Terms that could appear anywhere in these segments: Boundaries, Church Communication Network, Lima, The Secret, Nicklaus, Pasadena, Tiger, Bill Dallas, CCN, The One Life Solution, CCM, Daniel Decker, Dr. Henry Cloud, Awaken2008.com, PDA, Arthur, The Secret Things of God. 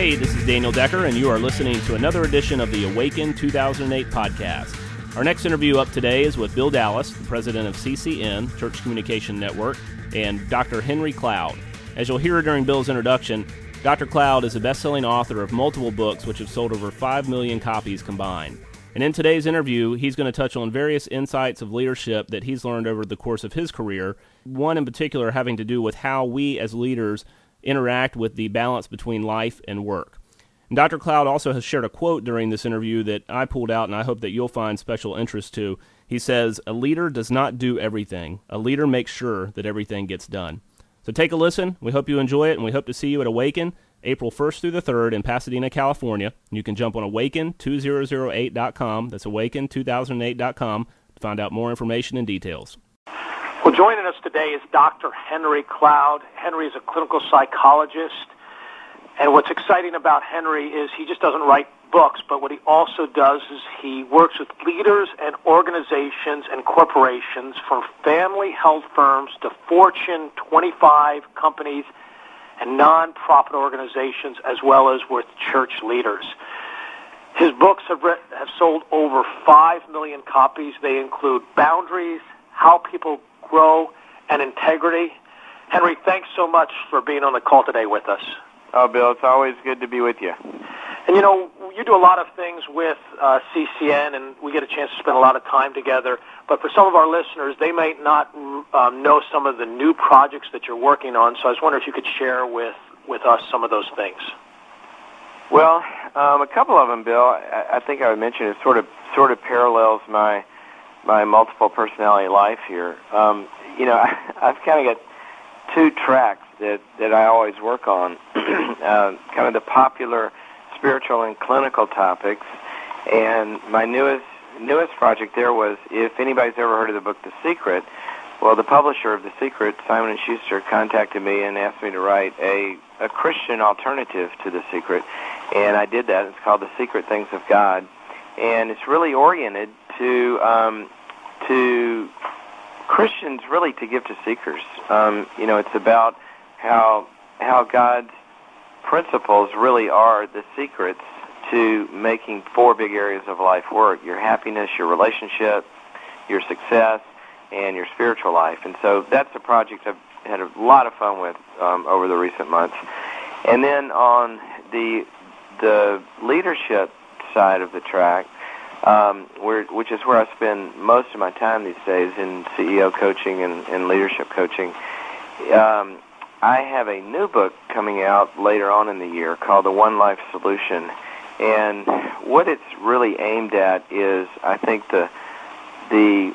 Hey, this is Daniel Decker, and you are listening to another edition of the Awaken 2008 podcast. Our next interview up today is with Bill Dallas, the president of CCM, Church Communication Network, and Dr. Henry Cloud. As you'll hear during Bill's introduction, Dr. Cloud is a best-selling author of multiple books which have sold over 5 million copies combined. And in today's interview, he's going to touch on various insights of leadership that he's learned over the course of his career, one in particular having to do with how we as leaders interact with the balance between life and work. And Dr. Cloud also has shared a quote during this interview that I pulled out, and I hope that you'll find special interest to. He says, "A leader does not do everything. A leader makes sure that everything gets done." So take a listen. We hope you enjoy it, and we hope to see you at Awaken April 1st through the 3rd in Pasadena, California. You can jump on Awaken2008.com. That's Awaken2008.com to find out more information and details. Well, joining us today is Dr. Henry Cloud. Henry is a clinical psychologist, and what's exciting about Henry is he just doesn't write books, but what he also does is he works with leaders and organizations and corporations, from family health firms to Fortune 25 companies and nonprofit organizations, as well as with church leaders. His books have sold over 5 million copies. They include Boundaries, How People Grow, and Integrity. Henry, thanks so much for being on the call today with us. Oh, Bill, it's always good to be with you. And, you know, you do a lot of things with CCN, and we get a chance to spend a lot of time together. But for some of our listeners, they might not know some of the new projects that you're working on, so I was wondering if you could share with us some of those things. Well, a couple of them, Bill, I think I would mention it sort of parallels my multiple personality life here. You know, I've kind of got two tracks that I always work on, kind of the popular spiritual and clinical topics. And my newest project there was, if anybody's ever heard of the book The Secret, well, the publisher of The Secret, Simon & Schuster, contacted me and asked me to write a Christian alternative to The Secret, and I did that. It's called The Secret Things of God, and it's really oriented to Christians, really, to give to seekers. You know, it's about how God's principles really are the secrets to making 4 big areas of life work: your happiness, your relationship, your success, and your spiritual life. And so that's a project I've had a lot of fun with over the recent months. And then on the leadership side of the track, which is where I spend most of my time these days, in CEO coaching and leadership coaching. I have a new book coming out later on in the year called The One Life Solution, and what it's really aimed at is, I think, the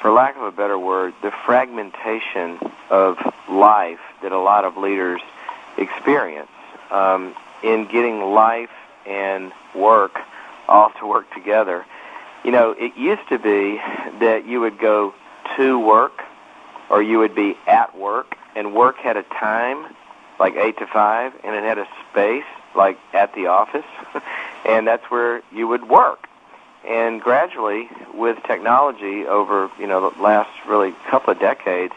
for lack of a better word, the fragmentation of life that a lot of leaders experience in getting life and work all to work together. You know, it used to be that you would go to work, or you would be at work, and work had a time, like 8 to 5, and it had a space, like at the office, and that's where you would work. And gradually, with technology over, you know, the last really couple of decades,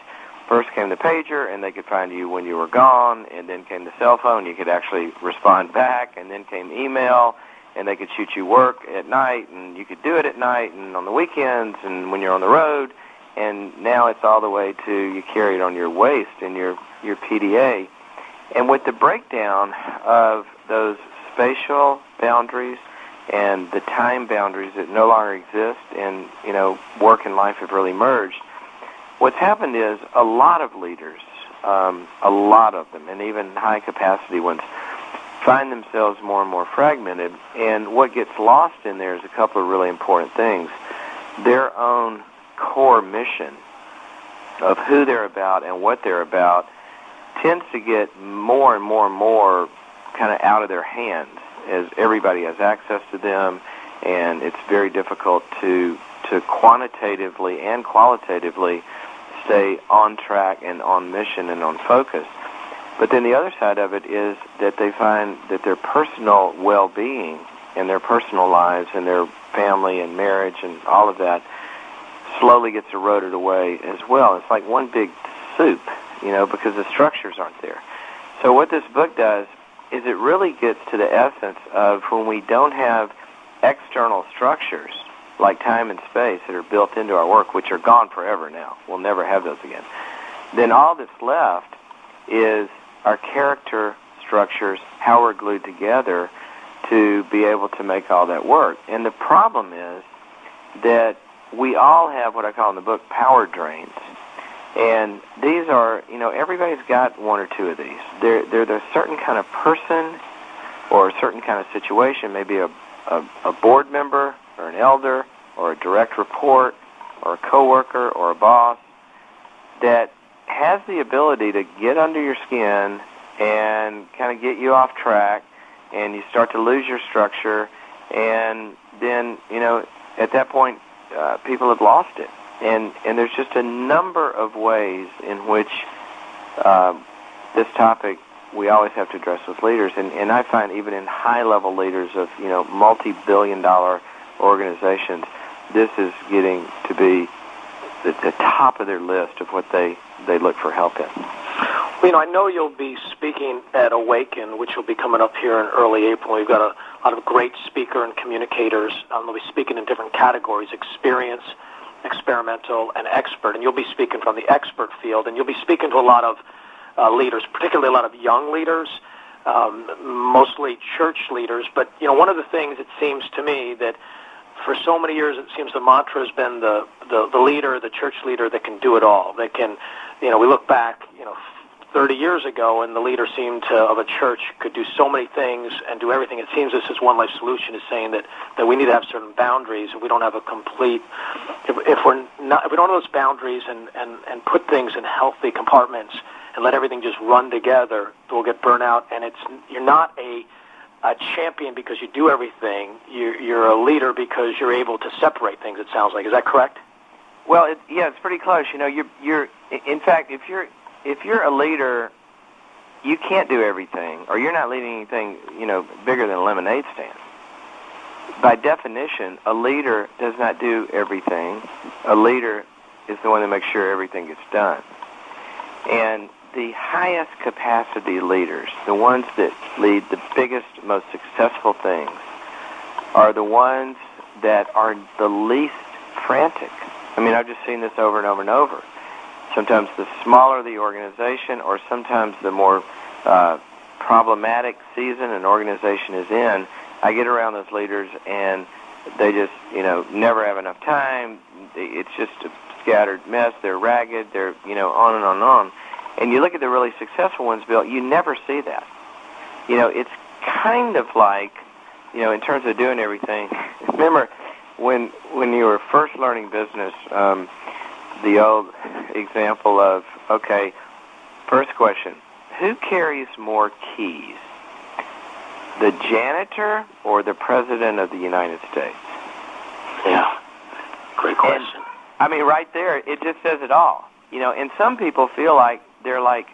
first came the pager, and they could find you when you were gone, and then came the cell phone, you could actually respond back, and then came email, and they could shoot you work at night, and you could do it at night and on the weekends and when you're on the road. And now it's all the way to you carry it on your waist in your PDA. And with the breakdown of those spatial boundaries and the time boundaries that no longer exist, and, you know, work and life have really merged, what's happened is a lot of leaders, a lot of them, and even high-capacity ones, find themselves more and more fragmented, and what gets lost in there is a couple of really important things: their own core mission of who they're about and what they're about tends to get more and more and more kind of out of their hands, as everybody has access to them, and it's very difficult to quantitatively and qualitatively stay on track and on mission and on focus. But then the other side of it is that they find that their personal well-being and their personal lives and their family and marriage and all of that slowly gets eroded away as well. It's like one big soup, you know, because the structures aren't there. So what this book does is it really gets to the essence of when we don't have external structures like time and space that are built into our work, which are gone forever now. We'll never have those again. Then all that's left is our character structures, how we're glued together to be able to make all that work. And the problem is that we all have what I call in the book power drains. And these are, you know, everybody's got one or two of these. They're the certain kind of person or a certain kind of situation, maybe a board member or an elder or a direct report or a coworker or a boss that has the ability to get under your skin and kind of get you off track, and you start to lose your structure, and then, you know, at that point, people have lost it. And there's just a number of ways in which this topic we always have to address with leaders. And I find even in high-level leaders of, you know, multi-billion-dollar organizations, this is getting to be the top of their list of what they look for help in. Well, you know, I know you'll be speaking at Awaken, which will be coming up here in early April. We've got a lot of great speaker and communicators. They'll be speaking in different categories: experience, experimental, and expert. And you'll be speaking from the expert field, and you'll be speaking to a lot of leaders, particularly a lot of young leaders, mostly church leaders. But, you know, one of the things, it seems to me, that for so many years, it seems the mantra has been the leader, the church leader that can do it all. That can, you know, we look back, you know, 30 years ago, and the leader seemed to, of a church could do so many things and do everything. It seems this is One Life Solution is saying that we need to have certain boundaries. If we don't have a complete, if we don't have those boundaries and put things in healthy compartments and let everything just run together, we'll get burnout. And it's, you're not a champion because you do everything. You're a leader because you're able to separate things. It sounds like, is that correct? Well, yeah, it's pretty close. You know, you're in fact, if you're a leader, you can't do everything, or you're not leading anything, you know, bigger than a lemonade stand. By definition, a leader does not do everything. A leader is the one that makes sure everything gets done. And the highest capacity leaders, the ones that lead the biggest, most successful things, are the ones that are the least frantic. I mean, I've just seen this over and over and over. Sometimes the smaller the organization, or sometimes the more problematic season an organization is in, I get around those leaders and they just, you know, never have enough time. It's just a scattered mess. They're ragged. They're, you know, on and on and on. And you look at the really successful ones, Bill, you never see that. You know, it's kind of like, you know, in terms of doing everything, remember when you were first learning business, the old example of, okay, first question, who carries more keys, the janitor or the President of the United States? Yeah, great question. And, I mean, right there, it just says it all. You know, and some people feel like they're like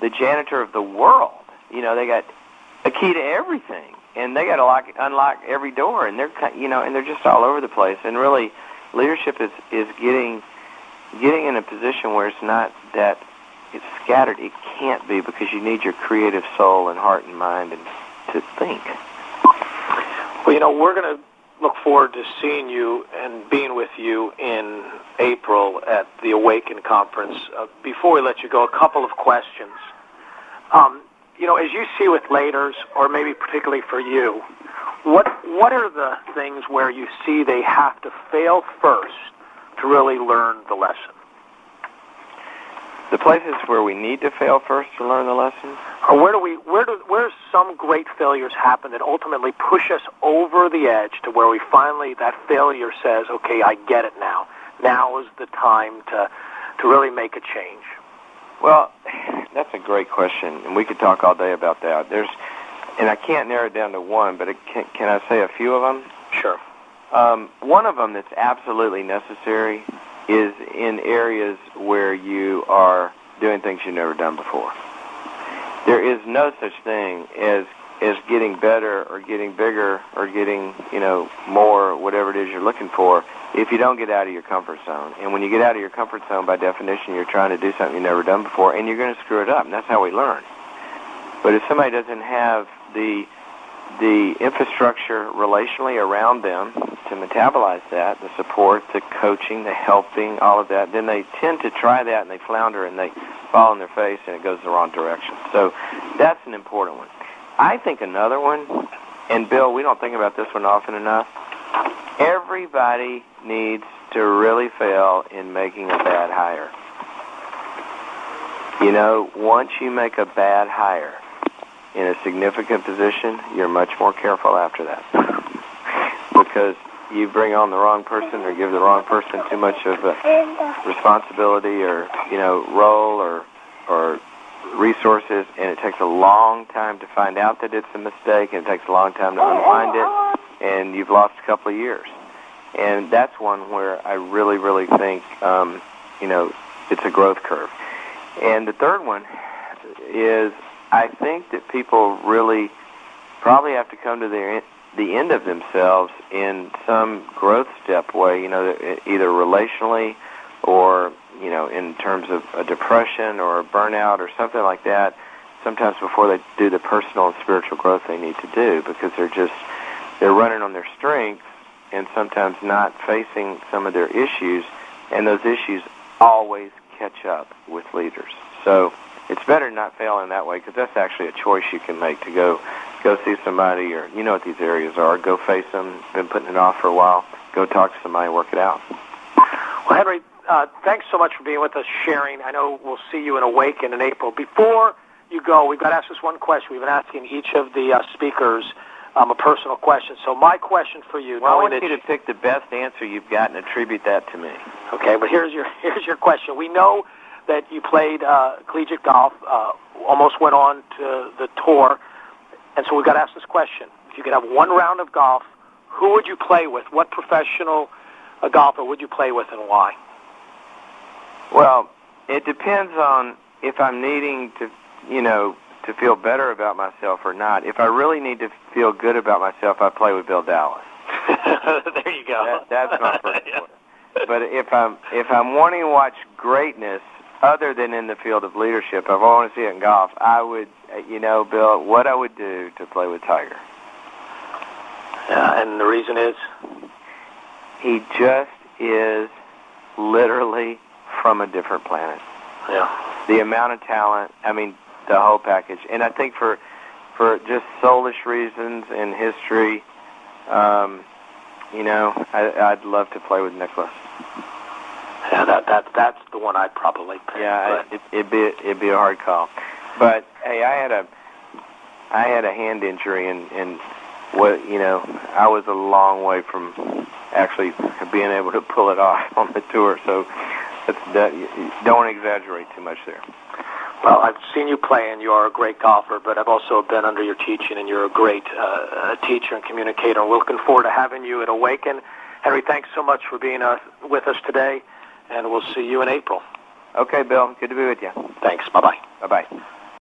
the janitor of the world. You know, they got a key to everything, and they got to unlock every door, and they're, you know, and they're just all over the place. And really, leadership is getting in a position where it's not that it's scattered. It can't be, because you need your creative soul and heart and mind and to think. Well, you know, we're going to look forward to seeing you and being with you in April at the Awaken Conference. Before we let you go, a couple of questions. You know, as you see with leaders, or maybe particularly for you, what are the things where you see they have to fail first to really learn the lesson? The places where we need to fail first to learn the lesson? Or where some great failures happen that ultimately push us over the edge to where we finally, that failure says, okay, I get it now. Now is the time to really make a change. Well, that's a great question, and we could talk all day about that. And I can't narrow it down to one, but can I say a few of them? Sure. One of them that's absolutely necessary is in areas where you are doing things you've never done before. There is no such thing as getting better or getting bigger or getting, you know, more, whatever it is you're looking for, if you don't get out of your comfort zone. And when you get out of your comfort zone, by definition, you're trying to do something you've never done before, and you're going to screw it up, and that's how we learn. But if somebody doesn't have the infrastructure relationally around them to metabolize that, the support, the coaching, the helping, all of that, then they tend to try that and they flounder and they fall on their face and it goes the wrong direction. So that's an important one. I think another one, and Bill, we don't think about this one often enough, everybody needs to really fail in making a bad hire. You know, once you make a bad hire in a significant position, you're much more careful after that. Because you bring on the wrong person or give the wrong person too much of a responsibility or, you know, role or resources, and it takes a long time to find out that it's a mistake, and it takes a long time to unwind it, and you've lost a couple of years. And that's one where I really, really think, you know, it's a growth curve. And the third one is, I think that people really probably have to come to the end of themselves in some growth step way, you know, either relationally or, you know, in terms of a depression or a burnout or something like that, sometimes before they do the personal and spiritual growth they need to do, because they're running on their strengths and sometimes not facing some of their issues, and those issues always catch up with leaders. So it's better to not fail in that way, because that's actually a choice you can make to go see somebody, or you know what these areas are, go face them, been putting it off for a while, go talk to somebody, work it out. Well, Henry, thanks so much for being with us, sharing. I know we'll see you in Awaken in April. Before you go, we've got to ask this one question. We've been asking each of the speakers a personal question. So my question for you... Well, I want you to pick the best answer you've got and attribute that to me. Okay, but here's your question. We know that you played collegiate golf, almost went on to the tour, and so we've got to ask this question. If you could have one round of golf, who would you play with? What professional golfer would you play with, and why? Well, it depends on if I'm needing to, you know, to feel better about myself or not. If I really need to feel good about myself, I play with Bill Dallas. There you go. That's my first one. Yeah. But if I'm wanting to watch greatness, other than in the field of leadership, if I want to see it in golf, I would, you know, Bill, what I would do to play with Tiger. And the reason is? He just is literally from a different planet. Yeah. The amount of talent, I mean, the whole package. And I think for just soulish reasons in history, you know, I'd love to play with Nicklaus. Yeah, that's the one I'd probably pick. Yeah, it'd be a hard call. But hey, I had a hand injury, and what, you know, I was a long way from actually being able to pull it off on the tour. So don't exaggerate too much there. Well, I've seen you play, and you are a great golfer. But I've also been under your teaching, and you're a great teacher and communicator. And we're looking forward to having you at Awaken. Henry, thanks so much for being with us today. And we'll see you in April. Okay, Bill. Good to be with you. Thanks. Bye-bye. Bye-bye.